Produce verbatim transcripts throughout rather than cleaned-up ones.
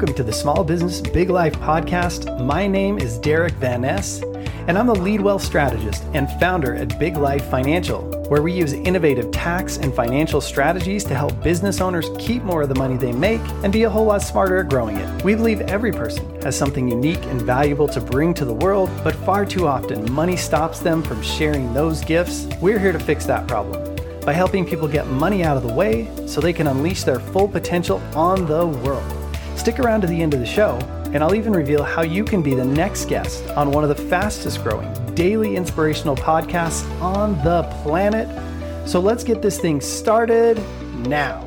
welcome to the Small Business Big Life podcast. My name is Derek Van Ness, and I'm a lead wealth strategist and founder at Big Life Financial, where we use innovative tax and financial strategies to help business owners keep more of the money they make and be a whole lot smarter at growing it. We believe every person has something unique and valuable to bring to the world, but far too often money stops them from sharing those gifts. We're here to fix that problem by helping people get money out of the way so they can unleash their full potential on the world. Stick around to the end of the show, and I'll even reveal how you can be the next guest on one of the fastest growing daily inspirational podcasts on the planet. So let's get this thing started now.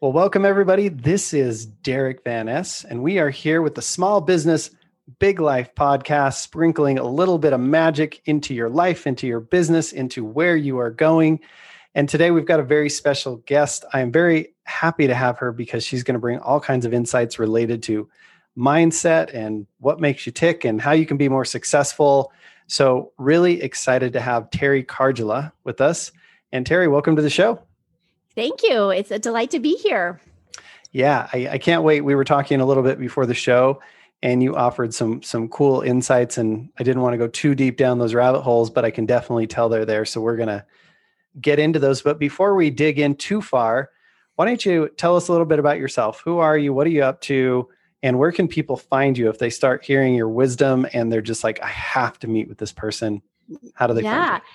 Well, welcome everybody. This is Derek Van Ness, and we are here with the Small Business Big Life podcast, sprinkling a little bit of magic into your life, into your business, into where you are going. And today we've got a very special guest. I am very happy to have her because she's going to bring all kinds of insights related to mindset and what makes you tick and how you can be more successful. So really excited to have Teri Cardulla with us. And Teri, welcome to the show. Thank you. It's a delight to be here. Yeah, I, I can't wait. We were talking a little bit before the show, and you offered some some cool insights, and I didn't want to go too deep down those rabbit holes, but I can definitely tell they're there. So we're going to get into those. But before we dig in too far, why don't you tell us a little bit about yourself? Who are you? What are you up to? And where can people find you if they start hearing your wisdom and they're just like, I have to meet with this person? How do they yeah. find you?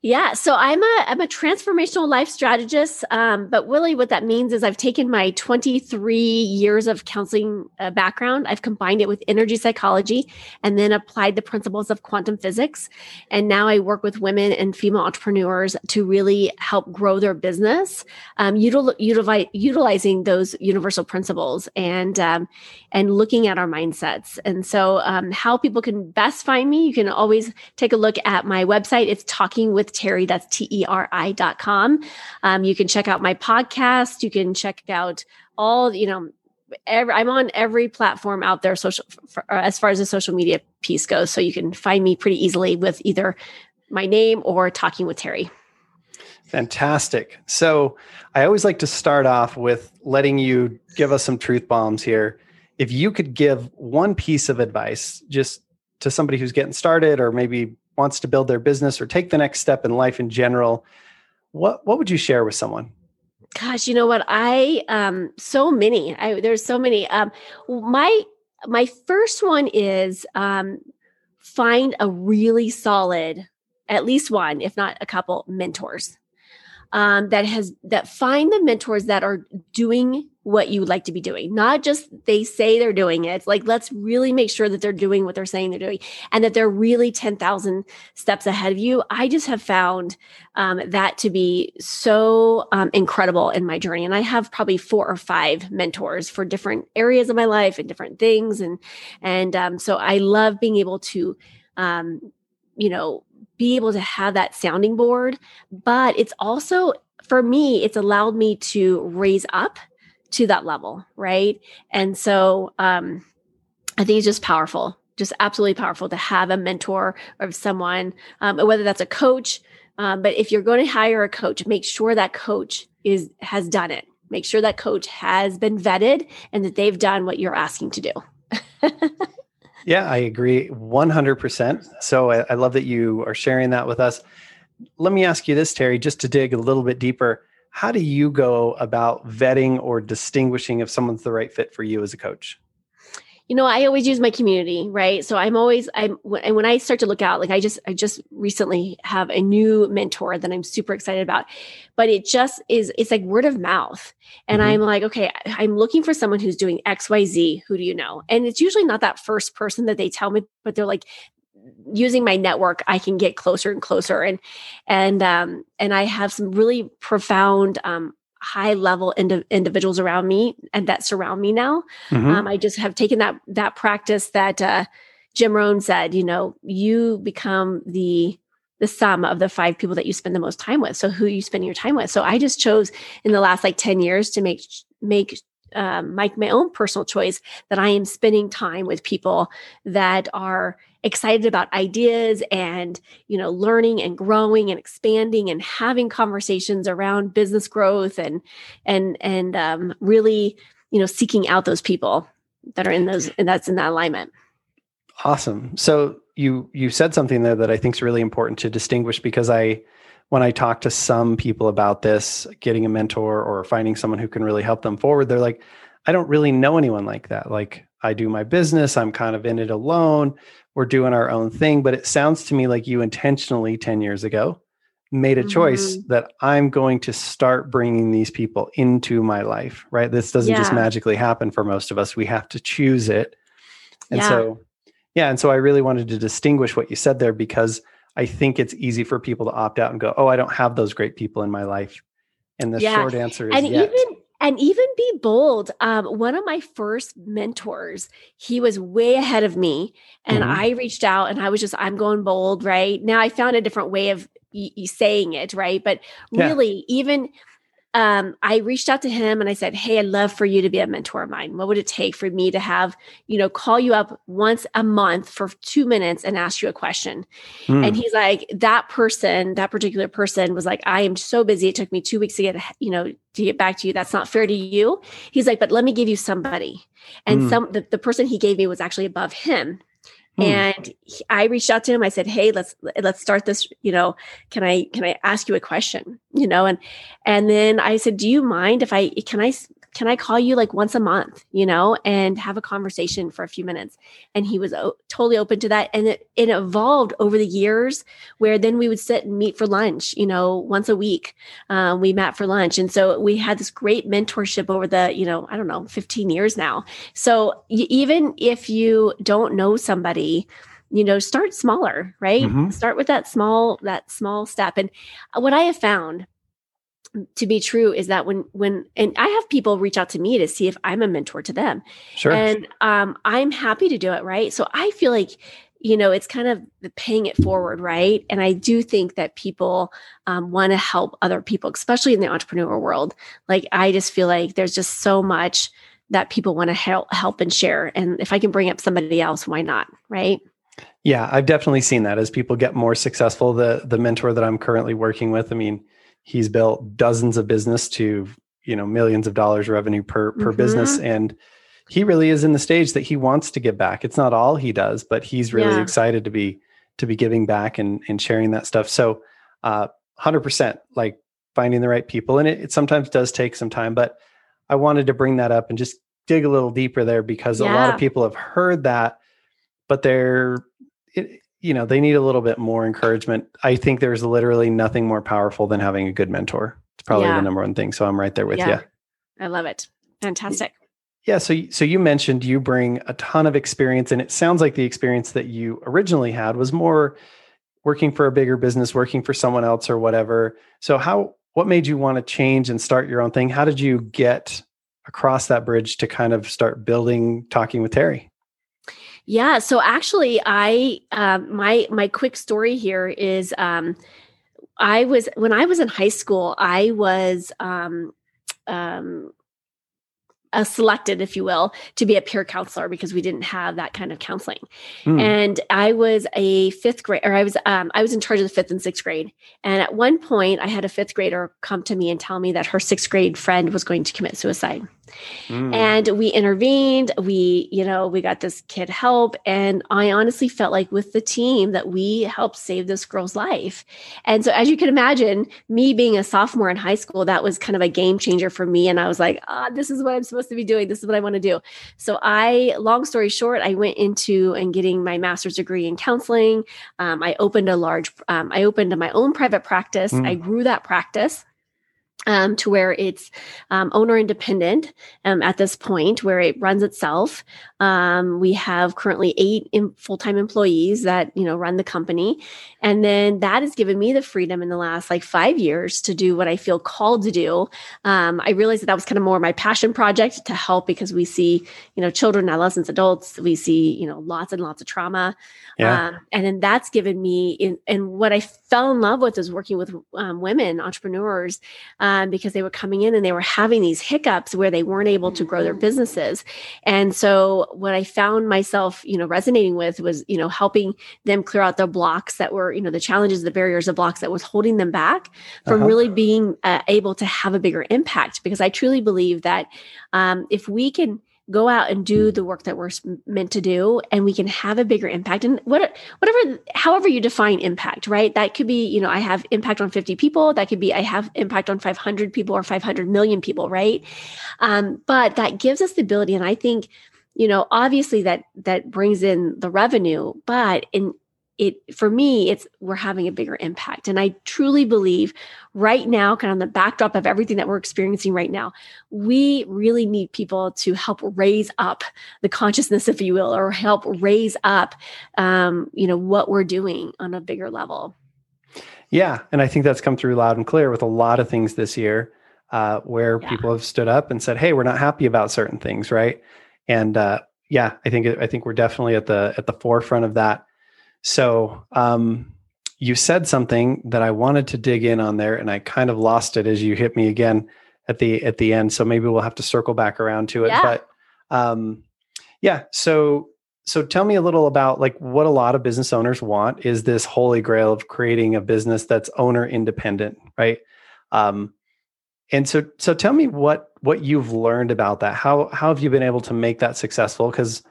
Yeah. So I'm a, I'm a transformational life strategist. Um, but really what that means is I've taken my twenty-three years of counseling uh, background. I've combined it with energy psychology and then applied the principles of quantum physics. And now I work with women and female entrepreneurs to really help grow their business, um, util- utilize, utilizing those universal principles and, um, and looking at our mindsets. And so, um, how people can best find me, you can always take a look at my website. It's Talking with Terry, that's T E R I dot com. Um, you can check out my podcast. You can check out all, you know, every, I'm on every platform out there, social for, as far as the social media piece goes. So you can find me pretty easily with either my name or Talking with Terry. Fantastic. So I always like to start off with letting you give us some truth bombs here. If you could give one piece of advice just to somebody who's getting started or maybe wants to build their business or take the next step in life in general, what what would you share with someone? Gosh, you know what? I, um, so many, I, there's so many. Um, my, my first one is, um, find a really solid, at least one, if not a couple mentors, um, that has, that find the mentors that are doing what you would like to be doing, not just they say they're doing it. It's like, let's really make sure that they're doing what they're saying they're doing and that they're really ten thousand steps ahead of you. I just have found um, that to be so um, incredible in my journey. And I have probably four or five mentors for different areas of my life and different things. And, and um, so I love being able to, um, you know, be able to have that sounding board, but it's also, for me, it's allowed me to raise up to that level, right? And so um, I think it's just powerful, just absolutely powerful to have a mentor or someone, um, whether that's a coach. Um, but if you're going to hire a coach, make sure that coach is has done it. Make sure that coach has been vetted and that they've done what you're asking to do. Yeah, I agree one hundred percent. So I, I love that you are sharing that with us. Let me ask you this, Teri, just to dig a little bit deeper. How do you go about vetting or distinguishing if someone's the right fit for you as a coach? You know, I always use my community, right? So I'm always, I'm when, when I start to look out, like I just, I just recently have a new mentor that I'm super excited about, but it just is, it's like word of mouth. And mm-hmm. I'm like, okay, I'm looking for someone who's doing X, Y, Z. Who do you know? And it's usually not that first person that they tell me, but they're like, using my network, I can get closer and closer. And, and, um, and I have some really profound, um, high level indi- individuals around me and that surround me now. Mm-hmm. Um, I just have taken that, that practice that, uh, Jim Rohn said, you know, you become the, the sum of the five people that you spend the most time with. So who you spend your time with. So I just chose in the last like ten years to make, make um, my, my own personal choice that I am spending time with people that are excited about ideas and, you know, learning and growing and expanding and having conversations around business growth and, and, and um, really, you know, seeking out those people that are in those, and that's in that alignment. Awesome. So you, you said something there that I think is really important to distinguish, because I, when I talk to some people about this, getting a mentor or finding someone who can really help them forward, they're like, I don't really know anyone like that. Like, I do my business, I'm kind of in it alone, we're doing our own thing. But it sounds to me like you intentionally ten years ago made a mm-hmm. choice that I'm going to start bringing these people into my life, right? This doesn't yeah. just magically happen for most of us. We have to choose it. And yeah. so, yeah. And so I really wanted to distinguish what you said there, because I think it's easy for people to opt out and go, oh, I don't have those great people in my life. And the yeah. short answer is and yet. Even- And even be bold. Um, one of my first mentors, he was way ahead of me, and mm-hmm. I reached out and I was just, I'm going bold, right? Now I found a different way of y- y- saying it, right? But really, yeah. even um, I reached out to him and I said, hey, I'd love for you to be a mentor of mine. What would it take for me to have, you know, call you up once a month for two minutes and ask you a question? Mm. And he's like, that person, that particular person was like, I am so busy. It took me two weeks to get, you know, to get back to you. That's not fair to you. He's like, but let me give you somebody. And mm. some, the, the person he gave me was actually above him. Mm. And he, I reached out to him. I said, hey, let's, let's start this, you know, can I, can I ask you a question, you know? And, and then I said, do you mind if I, can I, can I call you like once a month, you know, and have a conversation for a few minutes? And he was o- totally open to that. And it, it evolved over the years, where then we would sit and meet for lunch, you know, once a week, um, we met for lunch. And so we had this great mentorship over the, you know, I don't know, fifteen years now. So y- even if you don't know somebody, you know, start smaller, right? Mm-hmm. Start with that small, that small step. And what I have found to be true is that when, when, and I have people reach out to me to see if I'm a mentor to them. Sure. And um, I'm happy to do it. Right. So I feel like, you know, it's kind of paying it forward. Right. And I do think that people um, want to help other people, especially in the entrepreneur world. Like, I just feel like there's just so much that people want to help, help and share. And if I can bring up somebody else, why not? Right. Yeah. I've definitely seen that as people get more successful. The, the mentor that I'm currently working with, I mean, he's built dozens of business to, you know, millions of dollars revenue per, per mm-hmm. business. And he really is in the stage that he wants to give back. It's not all he does, but he's really yeah. excited to be, to be giving back and, and sharing that stuff. So uh, one hundred percent, like, finding the right people. And it, it sometimes does take some time, but I wanted to bring that up and just dig a little deeper there, because yeah. a lot of people have heard that, but they're, it, you know, they need a little bit more encouragement. I think there's literally nothing more powerful than having a good mentor. It's probably yeah. the number one thing. So I'm right there with yeah. you. I love it. Fantastic. Yeah. So, so you mentioned you bring a ton of experience, and it sounds like the experience that you originally had was more working for a bigger business, working for someone else or whatever. So how, what made you want to change and start your own thing? How did you get across that bridge to kind of start building Talking with Terry? Yeah. So actually, I, um, my, my quick story here is, um, I was, when I was in high school, I was, um, um, uh, selected, if you will, to be a peer counselor, because we didn't have that kind of counseling. Mm. And I was a fifth grade, or I was, um, I was in charge of the fifth and sixth grade. And at one point I had a fifth grader come to me and tell me that her sixth grade friend was going to commit suicide. Mm. And we intervened, we, you know, we got this kid help. And I honestly felt like with the team that we helped save this girl's life. And so, as you can imagine, me being a sophomore in high school, that was kind of a game changer for me. And I was like, ah, oh, this is what I'm supposed to be doing. This is what I want to do. So I, long story short, I went into and getting my master's degree in counseling. Um, I opened a large, um, I opened my own private practice. Mm. I grew that practice. Um, to where it's um, owner independent um, at this point, where it runs itself. Um, we have currently eight in full-time employees that, you know, run the company. And then that has given me the freedom in the last like five years to do what I feel called to do. Um, I realized that that was kind of more my passion project to help, because we see, you know, children, adolescents, adults, we see, you know, lots and lots of trauma. Yeah. Um, and then that's given me, in, and what I fell in love with is working with um, women entrepreneurs. Um, um, because they were coming in and they were having these hiccups where they weren't able to grow their businesses. And so what I found myself, you know, resonating with was, you know, helping them clear out the blocks that were, you know, the challenges, the barriers, the blocks that was holding them back from uh-huh. really being uh, able to have a bigger impact. Because I truly believe that um, if we can go out and do the work that we're meant to do, and we can have a bigger impact. And what, whatever, however you define impact, right? That could be, you know, I have impact on fifty people. That could be, I have impact on five hundred people or five hundred million people, right? Um, but that gives us the ability. And I think, you know, obviously that, that brings in the revenue, but in it, for me, it's, we're having a bigger impact. And I truly believe right now, kind of on the backdrop of everything that we're experiencing right now, we really need people to help raise up the consciousness, if you will, or help raise up, um, you know, what we're doing on a bigger level. Yeah. And I think that's come through loud and clear with a lot of things this year, uh, where yeah. people have stood up and said, hey, we're not happy about certain things. Right. And, uh, yeah, I think, I think we're definitely at the, at the forefront of that. So, um, you said something that I wanted to dig in on there, and I kind of lost it as you hit me again at the, at the end. So maybe we'll have to circle back around to it, yeah. but, um, yeah. So, so tell me a little about like what a lot of business owners want is this holy grail of creating a business that's owner independent. Right. Um, and so, so tell me what, what you've learned about that. How, how have you been able to make that successful? 'Cause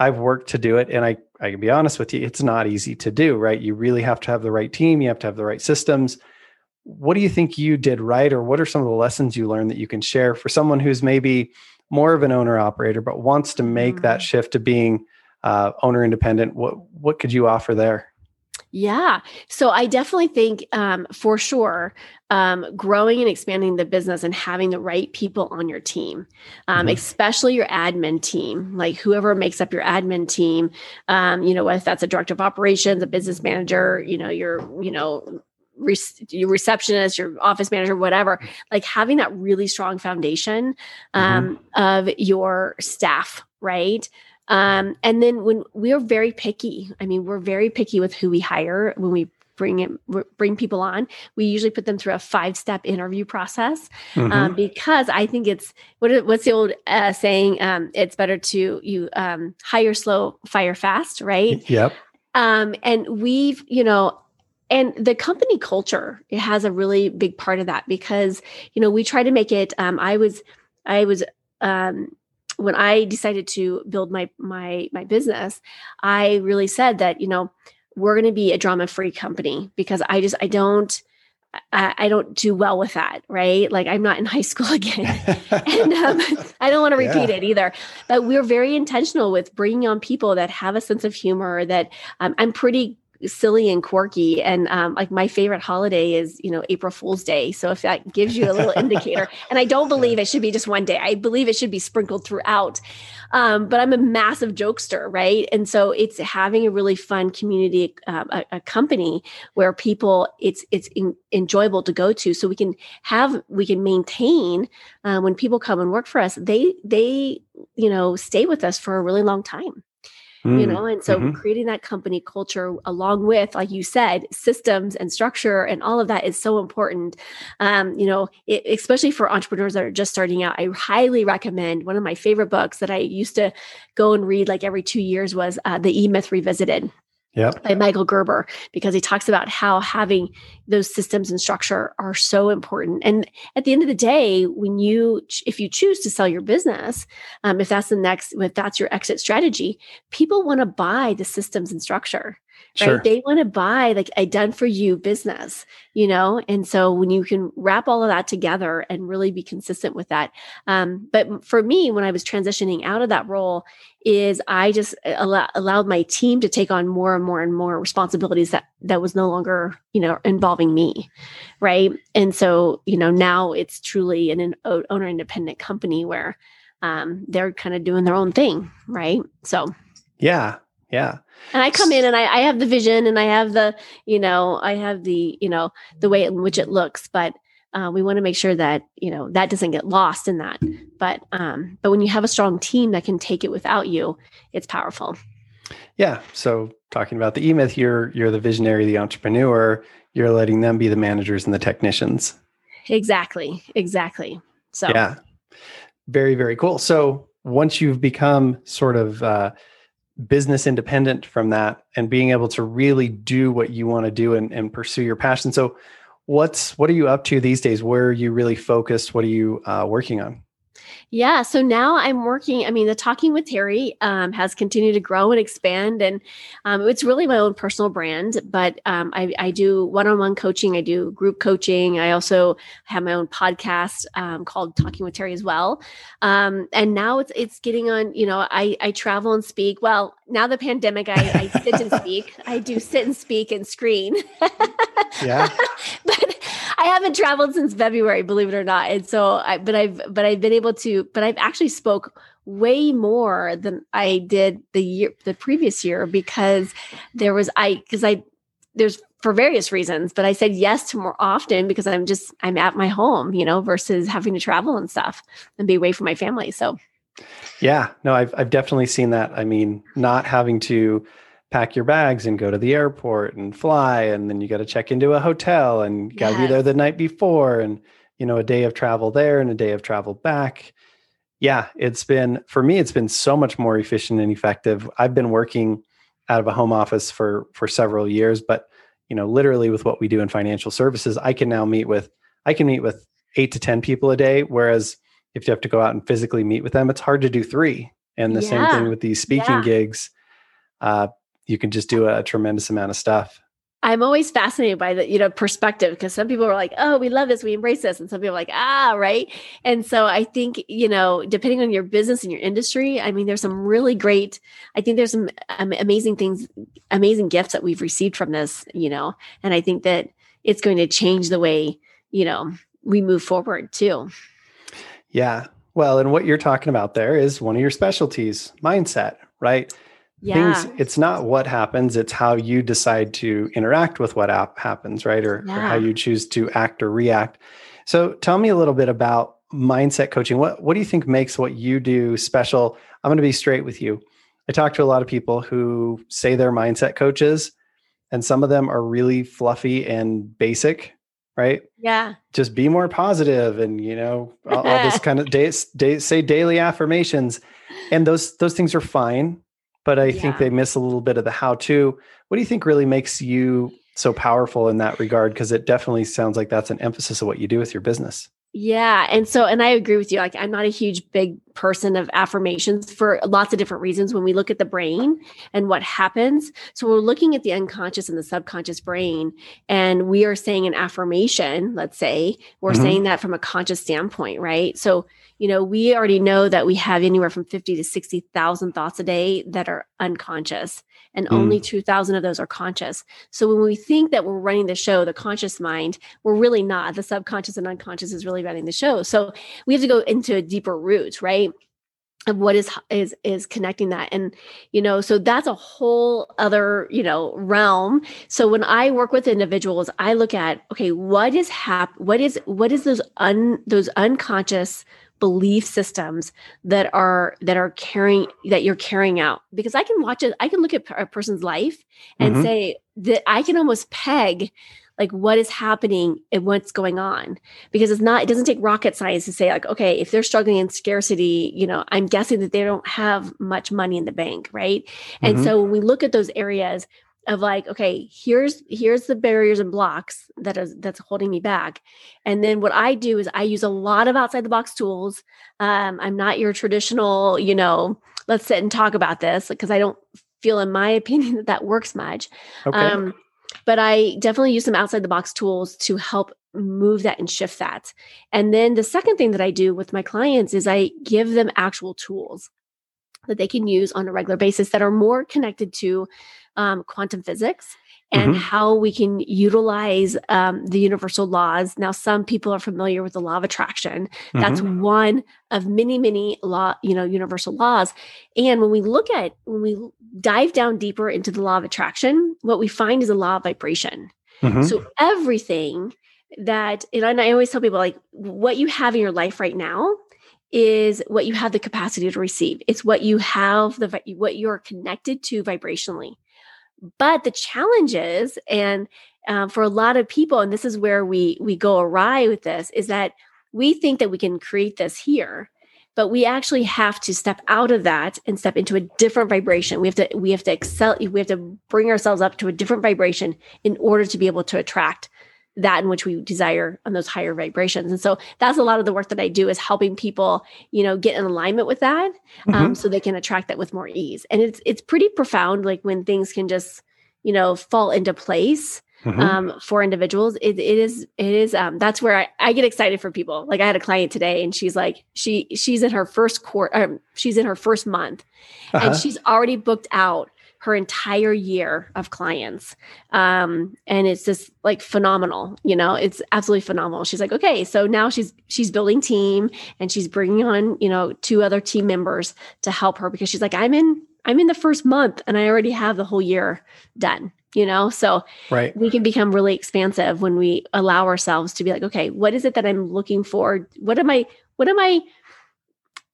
I've worked to do it. And I, I can be honest with you, it's not easy to do, right? You really have to have the right team. You have to have the right systems. What do you think you did right? Or what are some of the lessons you learned that you can share for someone who's maybe more of an owner operator, but wants to make mm-hmm. that shift to being uh, owner independent? What, what could you offer there? Yeah. So I definitely think, um, for sure, um, growing and expanding the business and having the right people on your team, um, mm-hmm. especially your admin team, like whoever makes up your admin team, um, you know, whether that's a director of operations, a business manager, you know, your, you know, re- your receptionist, your office manager, whatever, like having that really strong foundation, um, mm-hmm. of your staff, right? Um, and then when we're very picky, I mean, we're very picky with who we hire. When we bring in, bring people on, we usually put them through a five-step interview process, mm-hmm. um, because I think it's, what, what's the old uh, saying? Um, it's better to you um, hire slow, fire fast, right? Yep. Um, and we've, you know, and the company culture, it has a really big part of that because, you know, we try to make it, um, I was, I was, um, when I decided to build my, my, my business, I really said that, you know, we're going to be a drama-free company because I just, I don't, I, I don't do well with that. Right. Like I'm not in high school again and um, I don't want to repeat yeah. it either, but we're very intentional with bringing on people that have a sense of humor that um, I'm pretty silly and quirky. And um, like my favorite holiday is, you know, April Fool's Day. So if that gives you a little indicator, and I don't believe it should be just one day, I believe it should be sprinkled throughout. Um, but I'm a massive jokester, right? And so it's having a really fun community, um, a, a company where people it's, it's in, enjoyable to go to. So we can have, we can maintain uh, when people come and work for us, they, they, you know, stay with us for a really long time. You know, and so mm-hmm. creating that company culture along with, like you said, systems and structure and all of that is so important. Um, you know, it, especially for entrepreneurs that are just starting out, I highly recommend one of my favorite books that I used to go and read like every two years was uh, The E Myth Revisited. Yep. By Michael Gerber, because he talks about how having those systems and structure are so important. And at the end of the day, when you, if you choose to sell your business, um, if that's the next, if that's your exit strategy, people want to buy the systems and structure. Right? Sure. They want to buy like a done for you business, you know? And so when you can wrap all of that together and really be consistent with that. Um, but for me, when I was transitioning out of that role is I just allow, allowed my team to take on more and more and more responsibilities that, that was no longer, you know, involving me. Right. And so, you know, now it's truly an, an owner independent company where um, they're kind of doing their own thing. Right. So, yeah. Yeah. And I come in and I, I have the vision and I have the, you know, I have the, you know, the way in which it looks, but uh, we want to make sure that, you know, that doesn't get lost in that. But, um, but when you have a strong team that can take it without you, it's powerful. Yeah. So talking about the E-Myth, you're, you're the visionary, the entrepreneur, you're letting them be the managers and the technicians. Exactly. Exactly. So yeah, very, very cool. So once you've become sort of uh, business independent from that and being able to really do what you want to do and, and pursue your passion. So what's, what are you up to these days? Where are you really focused? What are you uh, working on? Yeah. So now I'm working, I mean, the Talking with Terry um, has continued to grow and expand, and um, it's really my own personal brand, but um, I, I do one-on-one coaching. I do group coaching. I also have my own podcast um, called Talking with Terry as well. Um, and now it's, it's getting on, you know, I, I travel and speak. Well, now the pandemic, I, I sit and speak, I do sit and speak and screen. Yeah. But I haven't traveled since February, believe it or not. And so, I, but I've, but I've been able to, but I've actually spoke way more than I did the year, the previous year, because there was, I, cause I, there's for various reasons, but I said yes to more often because I'm just, I'm at my home, you know, versus having to travel and stuff and be away from my family. So. Yeah, no, I've, I've definitely seen that. I mean, not having to pack your bags and go to the airport and fly. And then you got to check into a hotel and got to yes. be there the night before. And, you know, a day of travel there and a day of travel back. Yeah, it's been, for me, it's been so much more efficient and effective. I've been working out of a home office for, for several years, but, you know, literally with what we do in financial services, I can now meet with, I can meet with eight to ten people a day. Whereas if you have to go out and physically meet with them, it's hard to do three. And the yeah. same thing with these speaking yeah. gigs. Uh, You can just do a tremendous amount of stuff. I'm always fascinated by the, you know, perspective, because some people are like, oh, we love this, we embrace this. And some people are like, ah, right. And so I think, you know, depending on your business and your industry, I mean, there's some really great, I think there's some um, amazing things, amazing gifts that we've received from this, you know, and I think that it's going to change the way, you know, we move forward too. Yeah. Well, and what you're talking about there is one of your specialties, mindset, right? Yeah. Things, it's not what happens, it's how you decide to interact with what ap- happens, right? Or, yeah. or how you choose to act or react. So tell me a little bit about mindset coaching. What, what do you think makes what you do special? I'm going to be straight with you. I talk to a lot of people who say they're mindset coaches, and some of them are really fluffy and basic, right? Yeah. Just be more positive and, you know, all, all this kind of day, day, say daily affirmations. And those those things are fine. But I yeah. think they miss a little bit of the how-to. What do you think really makes you so powerful in that regard? Because it definitely sounds like that's an emphasis of what you do with your business. Yeah. And so, and I agree with you. Like, I'm not a huge, big person of affirmations for lots of different reasons when we look at the brain and what happens. So we're looking at the unconscious and the subconscious brain, and we are saying an affirmation, let's say, we're mm-hmm. saying that from a conscious standpoint, right? So, you know, we already know that we have anywhere from fifty to sixty thousand thoughts a day that are unconscious, and mm. only two thousand of those are conscious. So when we think that we're running the show, the conscious mind, we're really not. The subconscious and unconscious is really running the show. So we have to go into a deeper root, right? Of what is, is, is connecting that. And, you know, so that's a whole other, you know, realm. So when I work with individuals, I look at, okay, what is hap- what is, what is those un, those unconscious belief systems that are, that are carrying, that you're carrying out? Because I can watch it. I can look at a person's life and mm-hmm. say that I can almost peg like what is happening and what's going on, because it's not, it doesn't take rocket science to say like, okay, if they're struggling in scarcity, you know, I'm guessing that they don't have much money in the bank. Right. Mm-hmm. And so when we look at those areas of like, okay, here's, here's the barriers and blocks that is, that's holding me back. And then what I do is I use a lot of outside the box tools. Um, I'm not your traditional, you know, let's sit and talk about this, because I don't feel, in my opinion, that that works much. Okay. Um, But I definitely use some outside the box tools to help move that and shift that. And then the second thing that I do with my clients is I give them actual tools that they can use on a regular basis that are more connected to um, quantum physics and mm-hmm. how we can utilize um, the universal laws. Now, some people are familiar with the law of attraction. That's mm-hmm. one of many, many law, you know, universal laws. And when we look at, when we dive down deeper into the law of attraction, what we find is a law of vibration. Mm-hmm. So everything that, and I always tell people, like, what you have in your life right now is what you have the capacity to receive. It's what you have, the what you are connected to vibrationally. But the challenge is, and uh, for a lot of people, and this is where we we go awry with this, is that we think that we can create this here, but we actually have to step out of that and step into a different vibration. We have to we have to excel. We have to bring ourselves up to a different vibration in order to be able to attract that in which we desire on those higher vibrations. And so that's a lot of the work that I do, is helping people, you know, get in alignment with that, um, mm-hmm. so they can attract that with more ease. And it's it's pretty profound, like when things can just, you know, fall into place. Mm-hmm. Um, for individuals, it, it is, it is, um, that's where I, I get excited for people. Like I had a client today and she's like, she, she's in her first quarter, um, she's in her first month uh-huh. and she's already booked out her entire year of clients. Um, and it's just like phenomenal, you know, it's absolutely phenomenal. She's like, okay, so now she's, she's building team and she's bringing on, you know, two other team members to help her, because she's like, I'm in, I'm in the first month and I already have the whole year done. You know, so right. we can become really expansive when we allow ourselves to be like, okay, what is it that I'm looking for? What am I, what am I,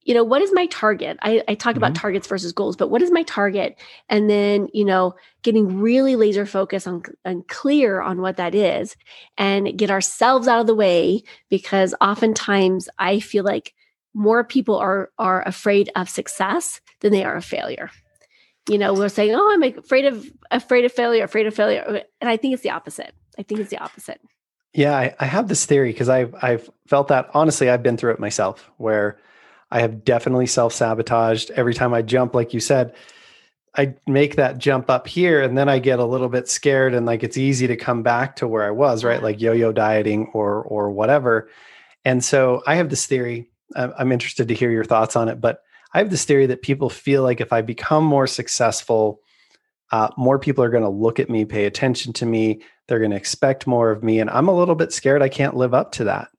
you know, what is my target? I, I talk mm-hmm. about targets versus goals, but what is my target? And then, you know, getting really laser focused on and clear on what that is, and get ourselves out of the way, because oftentimes I feel like more people are, are afraid of success than they are of failure. You know, we're saying, oh, I'm afraid of, afraid of failure, afraid of failure. And I think it's the opposite. I think it's the opposite. Yeah. I, I have this theory, cause I've, I've felt that, honestly, I've been through it myself, where I have definitely self-sabotaged. Every time I jump, like you said, I make that jump up here and then I get a little bit scared, and like, it's easy to come back to where I was, right? Like yo-yo dieting or, or whatever. And so I have this theory. I'm interested to hear your thoughts on it, but I have this theory that people feel like if I become more successful, uh, more people are going to look at me, pay attention to me. They're going to expect more of me. And I'm a little bit scared I can't live up to that,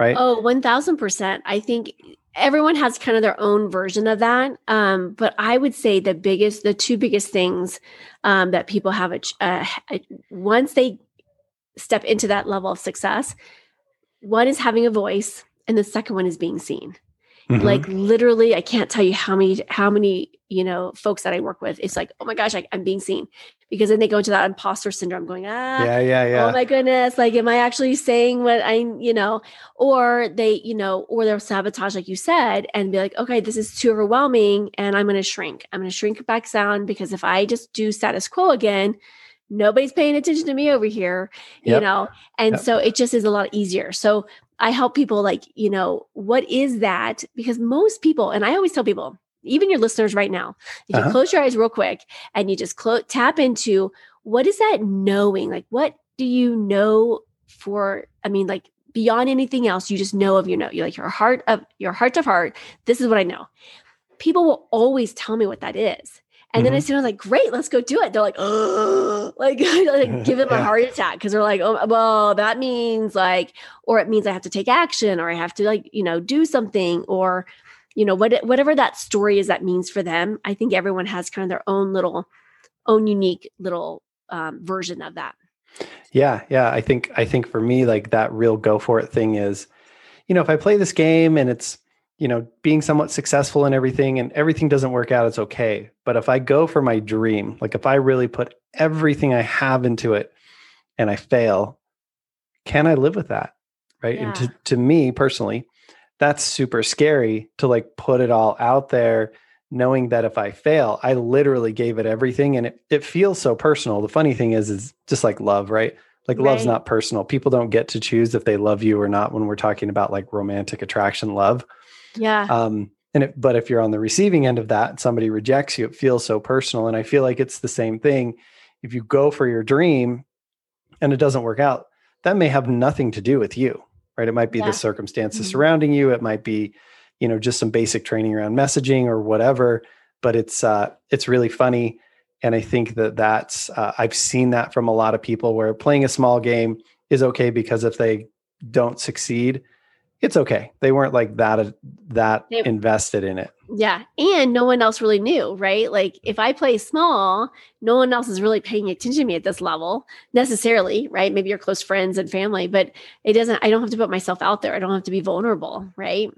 right? Oh, one thousand percent. I think everyone has kind of their own version of that. Um, but I would say the biggest, the two biggest things um, that people have, uh, once they step into that level of success, one is having a voice, and the second one is being seen. Mm-hmm. Like literally, I can't tell you how many, how many, you know, folks that I work with, it's like, oh my gosh, I, I'm being seen, because then they go into that imposter syndrome going, ah, yeah, yeah, yeah. oh my goodness. Like, am I actually saying what I, you know, or they, you know, or they'll sabotage, like you said, and be like, okay, this is too overwhelming. And I'm going to shrink, I'm going to shrink back down, because if I just do status quo again, nobody's paying attention to me over here, yep. you know? And yep. so it just is a lot easier. So I help people like, you know, what is that? Because most people, and I always tell people, even your listeners right now, if uh-huh. you close your eyes real quick and you just clo- tap into what is that knowing? Like, what do you know for, I mean, like beyond anything else, you just know of, you know, you're like your heart of your heart of heart. This is what I know. People will always tell me what that is. And mm-hmm. then I said, I was like, great, let's go do it. They're like, oh, like, like give them yeah. a heart attack, because they're like, oh, well, that means like, or it means I have to take action, or I have to like, you know, do something, or, you know, what, whatever that story is that means for them. I think everyone has kind of their own little, own unique little um, version of that. Yeah. Yeah. I think, I think for me, like that real go for it thing is, you know, if I play this game and it's, you know, being somewhat successful in everything and everything doesn't work out, it's okay. But if I go for my dream, like if I really put everything I have into it and I fail, can I live with that? Right. Yeah. And to, to me personally, that's super scary, to like put it all out there, knowing that if I fail, I literally gave it everything. And it, it feels so personal. The funny thing is, is just like love, right? Like right. love's not personal. People don't get to choose if they love you or not when we're talking about like romantic attraction love. Yeah. Um, and it, but if you're on the receiving end of that, somebody rejects you, it feels so personal. And I feel like it's the same thing. If you go for your dream and it doesn't work out, that may have nothing to do with you, right? It might be yeah. the circumstances mm-hmm. surrounding you. It might be, you know, just some basic training around messaging or whatever, but it's, uh, it's really funny. And I think that that's, uh, I've seen that from a lot of people, where playing a small game is okay, because if they don't succeed, it's okay. They weren't like that, that they, invested in it. Yeah. And no one else really knew, right? Like if I play small, no one else is really paying attention to me at this level necessarily, right? Maybe your close friends and family, but it doesn't, I don't have to put myself out there. I don't have to be vulnerable, right?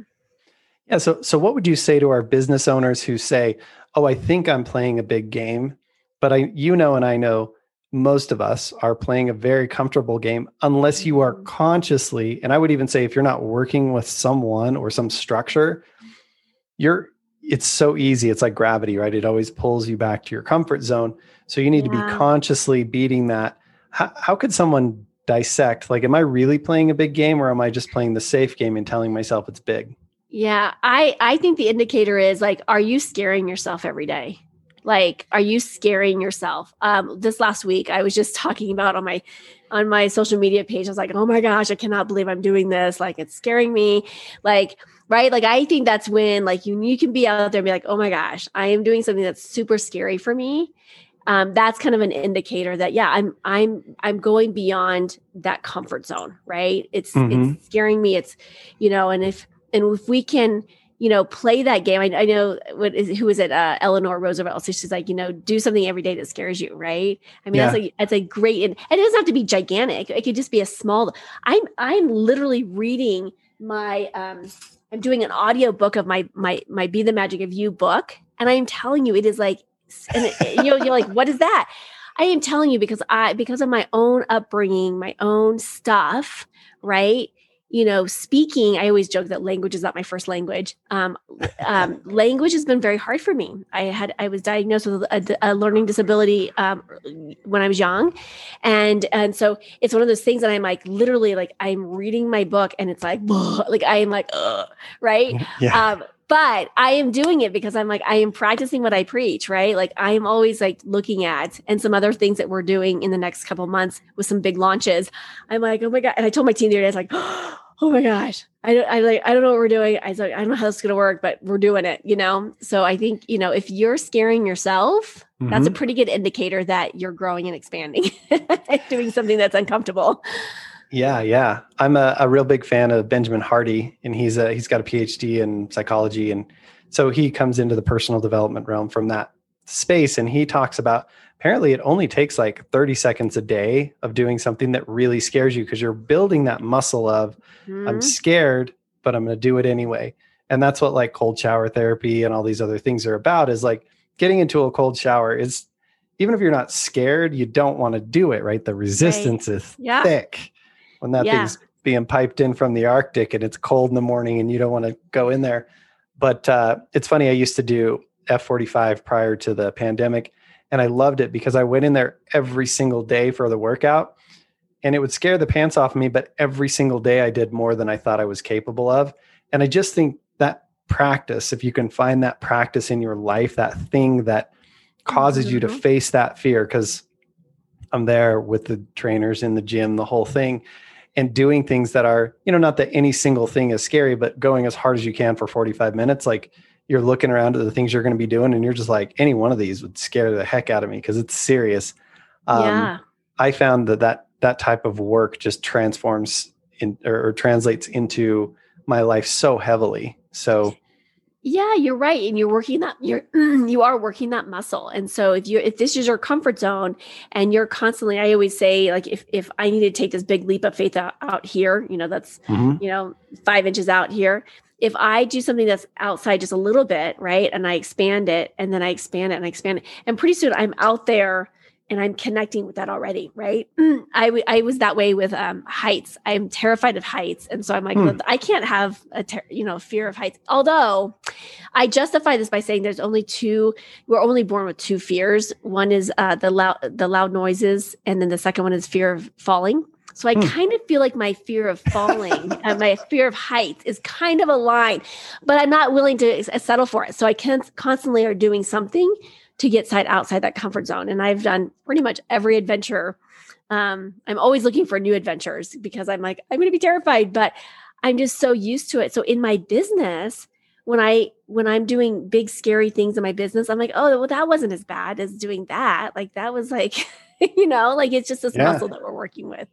Yeah. So, so what would you say to our business owners who say, oh, I think I'm playing a big game, But I, you know, and I know most of us are playing a very comfortable game unless you are consciously, and I would even say if you're not working with someone or some structure, you're, it's so easy. It's like gravity, right? It always pulls you back to your comfort zone. So you need yeah. to be consciously beating that. How, how could someone dissect? Like, am I really playing a big game or am I just playing the safe game and telling myself it's big? Yeah. I, I think the indicator is like, are you scaring yourself every day? Like, are you scaring yourself? Um, this last week, I was just talking about on my, on my social media page, I was like, oh my gosh, I cannot believe I'm doing this. Like, it's scaring me. Like, right. Like, I think that's when like you, you can be out there and be like, oh my gosh, I am doing something that's super scary for me. Um, that's kind of an indicator that, yeah, I'm, I'm, I'm going beyond that comfort zone. Right. It's, mm-hmm. it's scaring me. It's, you know, and if, and if we can, you know, play that game. I, I know what is, who is it? Uh, Eleanor Roosevelt. So she's like, you know, do something every day that scares you. Right. I mean, yeah. that's like, that's a great, and it doesn't have to be gigantic. It could just be a small, I'm, I'm literally reading my, um, I'm doing an audio book of my, my, my Be the Magic of You book. And I am telling you, it is like, and it, you know, you're like, what is that? I am telling you, because I, because of my own upbringing, my own stuff, right. You know, speaking, I always joke that language is not my first language. Um, um, language has been very hard for me. I had, I was diagnosed with a, a learning disability um, when I was young. And, and so it's one of those things that I'm like, literally like I'm reading my book and it's like, ugh, like, I am like, ugh, right. Yeah. Um, but I am doing it because I'm like, I am practicing what I preach, right? Like I am always like looking at, and some other things that we're doing in the next couple of months with some big launches. I'm like, oh my God. And I told my team the other day, I was like, oh my gosh, I don't, I like, I don't know what we're doing. I was like, I don't know how this is going to work, but we're doing it, you know? So I think, you know, if you're scaring yourself, mm-hmm. that's a pretty good indicator that you're growing and expanding and doing something that's uncomfortable. Yeah. Yeah. I'm a, a real big fan of Benjamin Hardy, and he's a, he's got a P H D in psychology. And so he comes into the personal development realm from that space. And he talks about, apparently it only takes like thirty seconds a day of doing something that really scares you, because you're building that muscle of mm-hmm. I'm scared, but I'm going to do it anyway. And that's what like cold shower therapy and all these other things are about, is like getting into a cold shower is, even if you're not scared, you don't want to do it, right? The resistance right. is yeah. thick. When that yeah. thing's being piped in from the Arctic and it's cold in the morning and you don't want to go in there. But uh, it's funny, I used to do F forty-five prior to the pandemic, and I loved it because I went in there every single day for the workout, and it would scare the pants off me. But every single day I did more than I thought I was capable of. And I just think that practice, if you can find that practice in your life, that thing that causes mm-hmm. you to face that fear, because I'm there with the trainers in the gym, the whole thing. And doing things that are, you know, not that any single thing is scary, but going as hard as you can for forty-five minutes, like you're looking around at the things you're going to be doing and you're just like, any one of these would scare the heck out of me because it's serious. Um, yeah. I found that, that that type of work just transforms in, or, or translates into my life so heavily. So yeah, you're right. And you're working that, you're, you are working that muscle. And so if you, if this is your comfort zone and you're constantly, I always say like, if, if I need to take this big leap of faith out, out here, you know, that's, mm-hmm. you know, five inches out here. If I do something that's outside just a little bit, right. And I expand it and then I expand it and I expand it. And pretty soon I'm out there and I'm connecting with that already, right? I, w- I was that way with um, heights. I'm terrified of heights. And so I'm like, mm. I can't have a ter- you know fear of heights. Although I justify this by saying there's only two, we're only born with two fears. One is uh, the loud the loud noises. And then the second one is fear of falling. So I mm. kind of feel like my fear of falling and my fear of heights is kind of aligned, but I'm not willing to settle for it. So I can constantly are doing something to get side outside that comfort zone. And I've done pretty much every adventure. Um, I'm always looking for new adventures because I'm like, I'm going to be terrified, but I'm just so used to it. So in my business, when I, when I'm doing big, scary things in my business, I'm like, oh, well, that wasn't as bad as doing that. Like that was like, you know, like it's just this yeah. muscle that we're working with.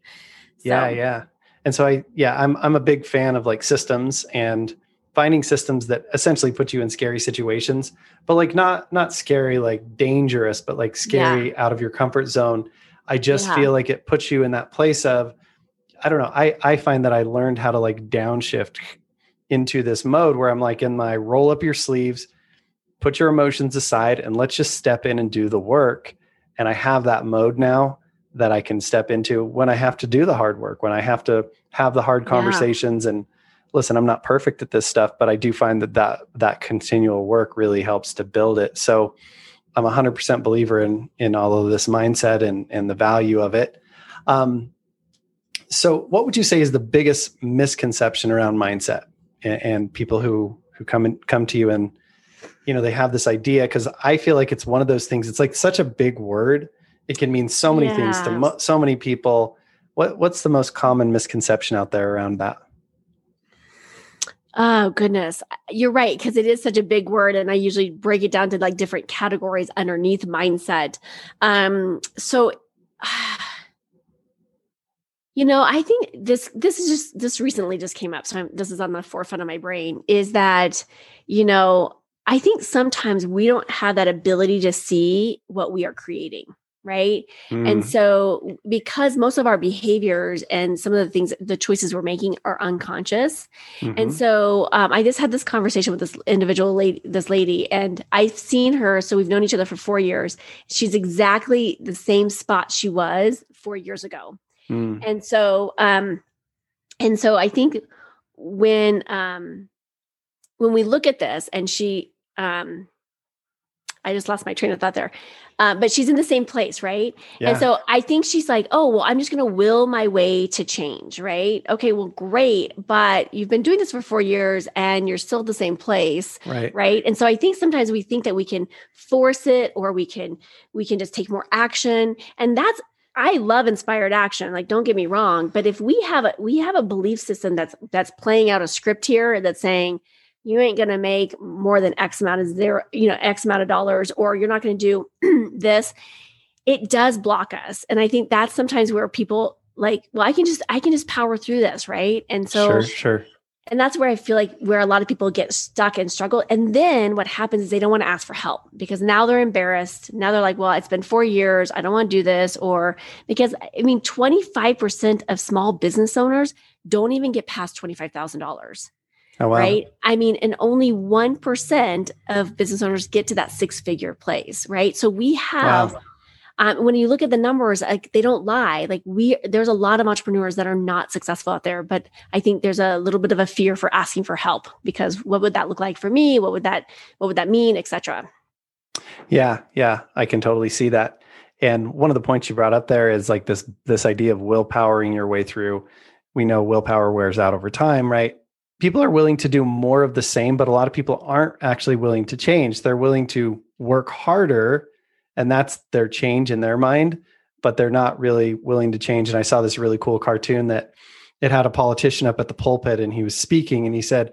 So. Yeah. Yeah. And so I, yeah, I'm, I'm a big fan of like systems and finding systems that essentially put you in scary situations, but like not, not scary, like dangerous, but like scary yeah. out of your comfort zone. I just yeah. feel like it puts you in that place of, I don't know. I, I find that I learned how to like downshift into this mode where I'm like in my roll up your sleeves, put your emotions aside, and let's just step in and do the work. And I have that mode now that I can step into when I have to do the hard work, when I have to have the hard conversations. Yeah. And listen, I'm not perfect at this stuff, but I do find that that, that continual work really helps to build it. So I'm a hundred percent believer in, in all of this mindset and, and the value of it. Um, so what would you say is the biggest misconception around mindset and, and people who, who come and come to you and, you know, they have this idea? 'Cause I feel like it's one of those things. It's like such a big word. It can mean so many yeah. things to mo- so many people. What what's the most common misconception out there around that? Oh, goodness. You're right, because it is such a big word, and I usually break it down to like different categories underneath mindset. Um, so, you know, I think this this is just this recently just came up. So I'm, this is on the forefront of my brain, is that, you know, I think sometimes we don't have that ability to see what we are creating, right? Mm. And so because most of our behaviors and some of the things, the choices we're making are unconscious. Mm-hmm. And so um, I just had this conversation with this individual lady, this lady, and I've seen her. So we've known each other for four years. She's exactly the same spot she was four years ago. Mm. And so, um, and so I think when, um, when we look at this, and she, Um, I just lost my train of thought there, uh, but she's in the same place, right? Yeah. And so I think she's like, oh, well, I'm just going to will my way to change, right? Okay, well, great, but you've been doing this for four years and you're still the same place, right? right? And so I think sometimes we think that we can force it, or we can we can just take more action, and that's I love inspired action. Like, don't get me wrong, but if we have a we have a belief system that's that's playing out a script here that's saying, you ain't going to make more than X amount of zero, you know, X amount of dollars, or you're not going to do this, it does block us. And I think that's sometimes where people like, well, I can just, I can just power through this. Right. And so, sure, sure. And that's where I feel like where a lot of people get stuck and struggle. And then what happens is they don't want to ask for help, because now they're embarrassed. Now they're like, well, it's been four years. I don't want to do this. Or because I mean, twenty-five percent of small business owners don't even get past twenty-five thousand dollars. Oh, wow. Right. I mean, and only one percent of business owners get to that six figure place. Right. So we have, wow. um, when you look at the numbers, like they don't lie. Like we, there's a lot of entrepreneurs that are not successful out there, but I think there's a little bit of a fear for asking for help, because what would that look like for me? What would that, what would that mean, et cetera? Yeah. Yeah. I can totally see that. And one of the points you brought up there is like this, this idea of willpowering your way through. We know willpower wears out over time, right? People are willing to do more of the same, but a lot of people aren't actually willing to change. They're willing to work harder, and that's their change in their mind, but they're not really willing to change. And I saw this really cool cartoon that it had a politician up at the pulpit, and he was speaking and he said,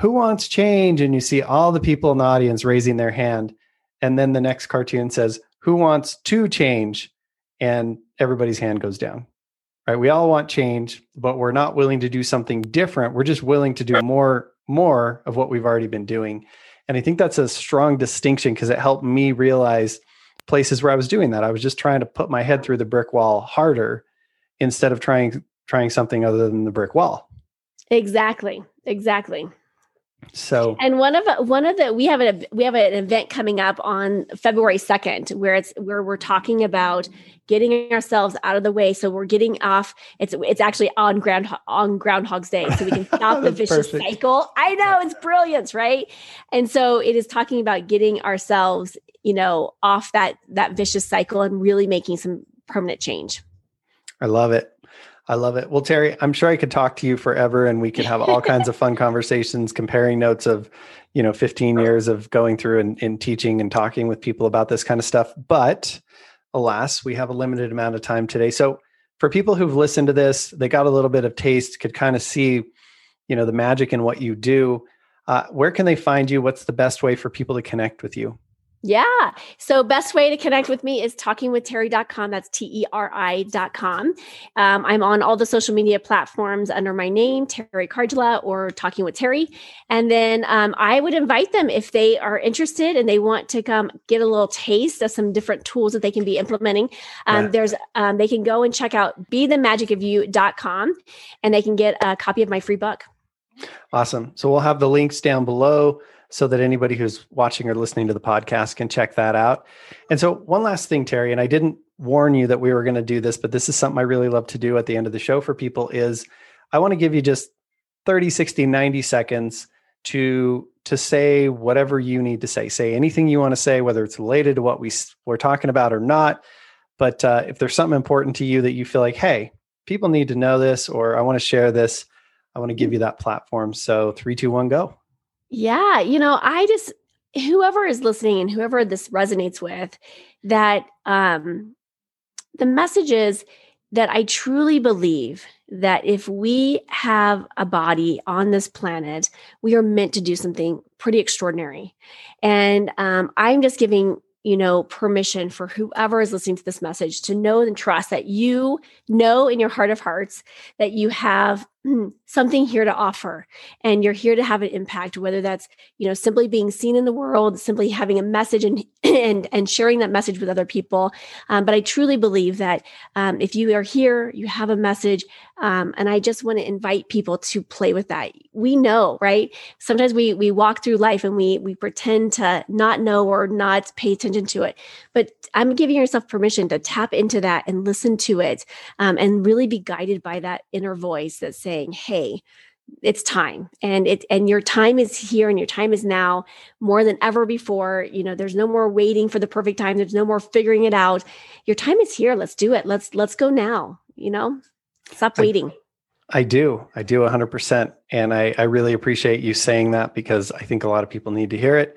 "Who wants change?" And you see all the people in the audience raising their hand. And then the next cartoon says, "Who wants to change?" And everybody's hand goes down. Right? We all want change, but we're not willing to do something different. We're just willing to do more, more of what we've already been doing. And I think that's a strong distinction, because it helped me realize places where I was doing that. I was just trying to put my head through the brick wall harder instead of trying, trying something other than the brick wall. Exactly. Exactly. So, and one of, one of the, we have a, we have an event coming up on February second, where it's, where we're talking about getting ourselves out of the way. So we're getting off, it's, it's actually on ground, on Groundhog's Day. So we can stop the vicious perfect. cycle. I know, it's brilliant, right? And so it is talking about getting ourselves, you know, off that, that vicious cycle and really making some permanent change. I love it. I love it. Well, Terry, I'm sure I could talk to you forever, and we could have all kinds of fun conversations, comparing notes of, you know, fifteen years of going through and, and teaching and talking with people about this kind of stuff. But alas, we have a limited amount of time today. So for people who've listened to this, they got a little bit of taste, could kind of see, you know, the magic in what you do. Uh, where can they find you? What's the best way for people to connect with you? Yeah. So best way to connect with me is talking with terry dot com. That's T E R I dot com. Um, I'm on all the social media platforms under my name, Teri Cardulla, or Talking with Terry. And then um, I would invite them, if they are interested and they want to come get a little taste of some different tools that they can be implementing. Um, yeah. There's um, they can go and check out be the magic of you dot com, and they can get a copy of my free book. Awesome. So we'll have the links down below so that anybody who's watching or listening to the podcast can check that out. And so one last thing, Terry, and I didn't warn you that we were going to do this, but this is something I really love to do at the end of the show for people, is I want to give you just thirty, sixty, ninety seconds to, to say whatever you need to say, say anything you want to say, whether it's related to what we we're talking about or not. But uh, if there's something important to you that you feel like, hey, people need to know this, or I want to share this, I want to give you that platform. So three, two, one, go. Yeah. You know, I just, whoever is listening and whoever this resonates with, that um, the message is that I truly believe that if we have a body on this planet, we are meant to do something pretty extraordinary. And um, I'm just giving, you know, permission for whoever is listening to this message to know and trust that you know in your heart of hearts that you have something here to offer and you're here to have an impact, whether that's, you know, simply being seen in the world, simply having a message and and, and sharing that message with other people. Um, but I truly believe that um, if you are here, you have a message. Um, and I just want to invite people to play with that. We know, right? Sometimes we we walk through life and we we pretend to not know or not pay attention to it. But I'm giving yourself permission to tap into that and listen to it um, and really be guided by that inner voice that says, saying, hey, it's time. And it and your time is here and your time is now more than ever before. You know, there's no more waiting for the perfect time. There's no more figuring it out. Your time is here. Let's do it. Let's let's go now. You know, stop waiting. I, I do. I do one hundred percent. And I, I really appreciate you saying that, because I think a lot of people need to hear it.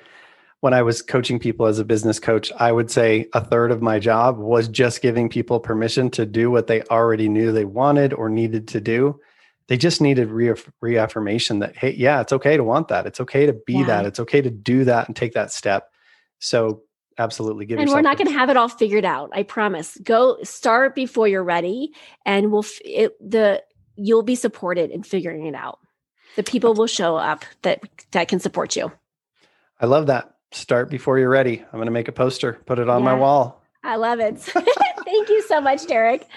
When I was coaching people as a business coach, I would say a third of my job was just giving people permission to do what they already knew they wanted or needed to do. They just needed reaffirmation that, hey, yeah, it's okay to want that. It's okay to be yeah. that. It's okay to do that and take that step. So absolutely give yourself. And we're not going to have it all figured out. I promise. Go start before you're ready, and we'll it, the you'll be supported in figuring it out. The people will show up that that can support you. I love that. Start before you're ready. I'm going to make a poster, put it on yeah. my wall. I love it. Thank you so much, Derek.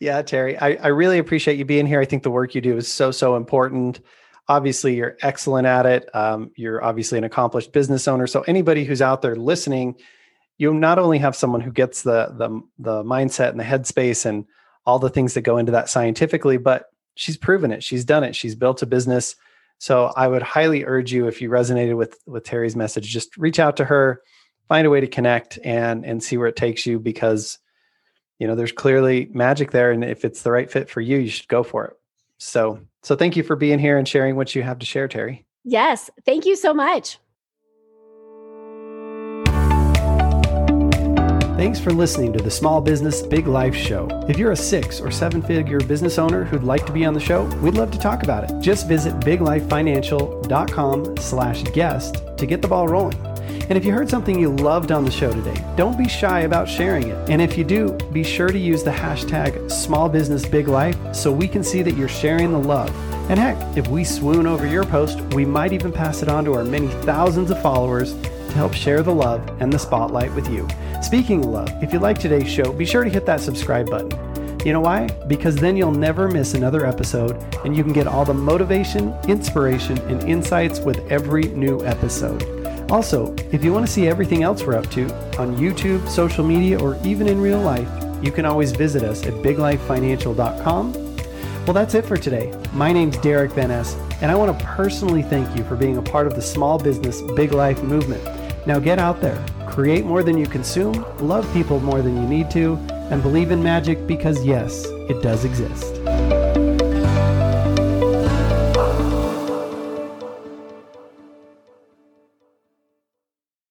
Yeah, Terry, I, I really appreciate you being here. I think the work you do is so, so important. Obviously, you're excellent at it. Um, you're obviously an accomplished business owner. So anybody who's out there listening, you not only have someone who gets the the, the mindset and the headspace and all the things that go into that scientifically, but she's proven it. She's done it. She's built a business. So I would highly urge you, if you resonated with with Terry's message, just reach out to her, find a way to connect and and see where it takes you, because you know, there's clearly magic there. And if it's the right fit for you, you should go for it. So, so thank you for being here and sharing what you have to share, Terry. Yes. Thank you so much. Thanks for listening to the Small Business Big Life Show. If you're a six or seven figure business owner who'd like to be on the show, we'd love to talk about it. Just visit biglifefinancial.com slash guest to get the ball rolling. And if you heard something you loved on the show today, don't be shy about sharing it. And if you do, be sure to use the hashtag SmallBusinessBigLife so we can see that you're sharing the love. And heck, if we swoon over your post, we might even pass it on to our many thousands of followers to help share the love and the spotlight with you. Speaking of love, if you like today's show, be sure to hit that subscribe button. You know why? Because then you'll never miss another episode, and you can get all the motivation, inspiration, and insights with every new episode. Also, if you want to see everything else we're up to on YouTube, social media, or even in real life, you can always visit us at big life financial dot com. Well, that's it for today. My name's Derek Van Ness, and I want to personally thank you for being a part of the Small Business Big Life movement. Now get out there, create more than you consume, love people more than you need to, and believe in magic, because yes, it does exist.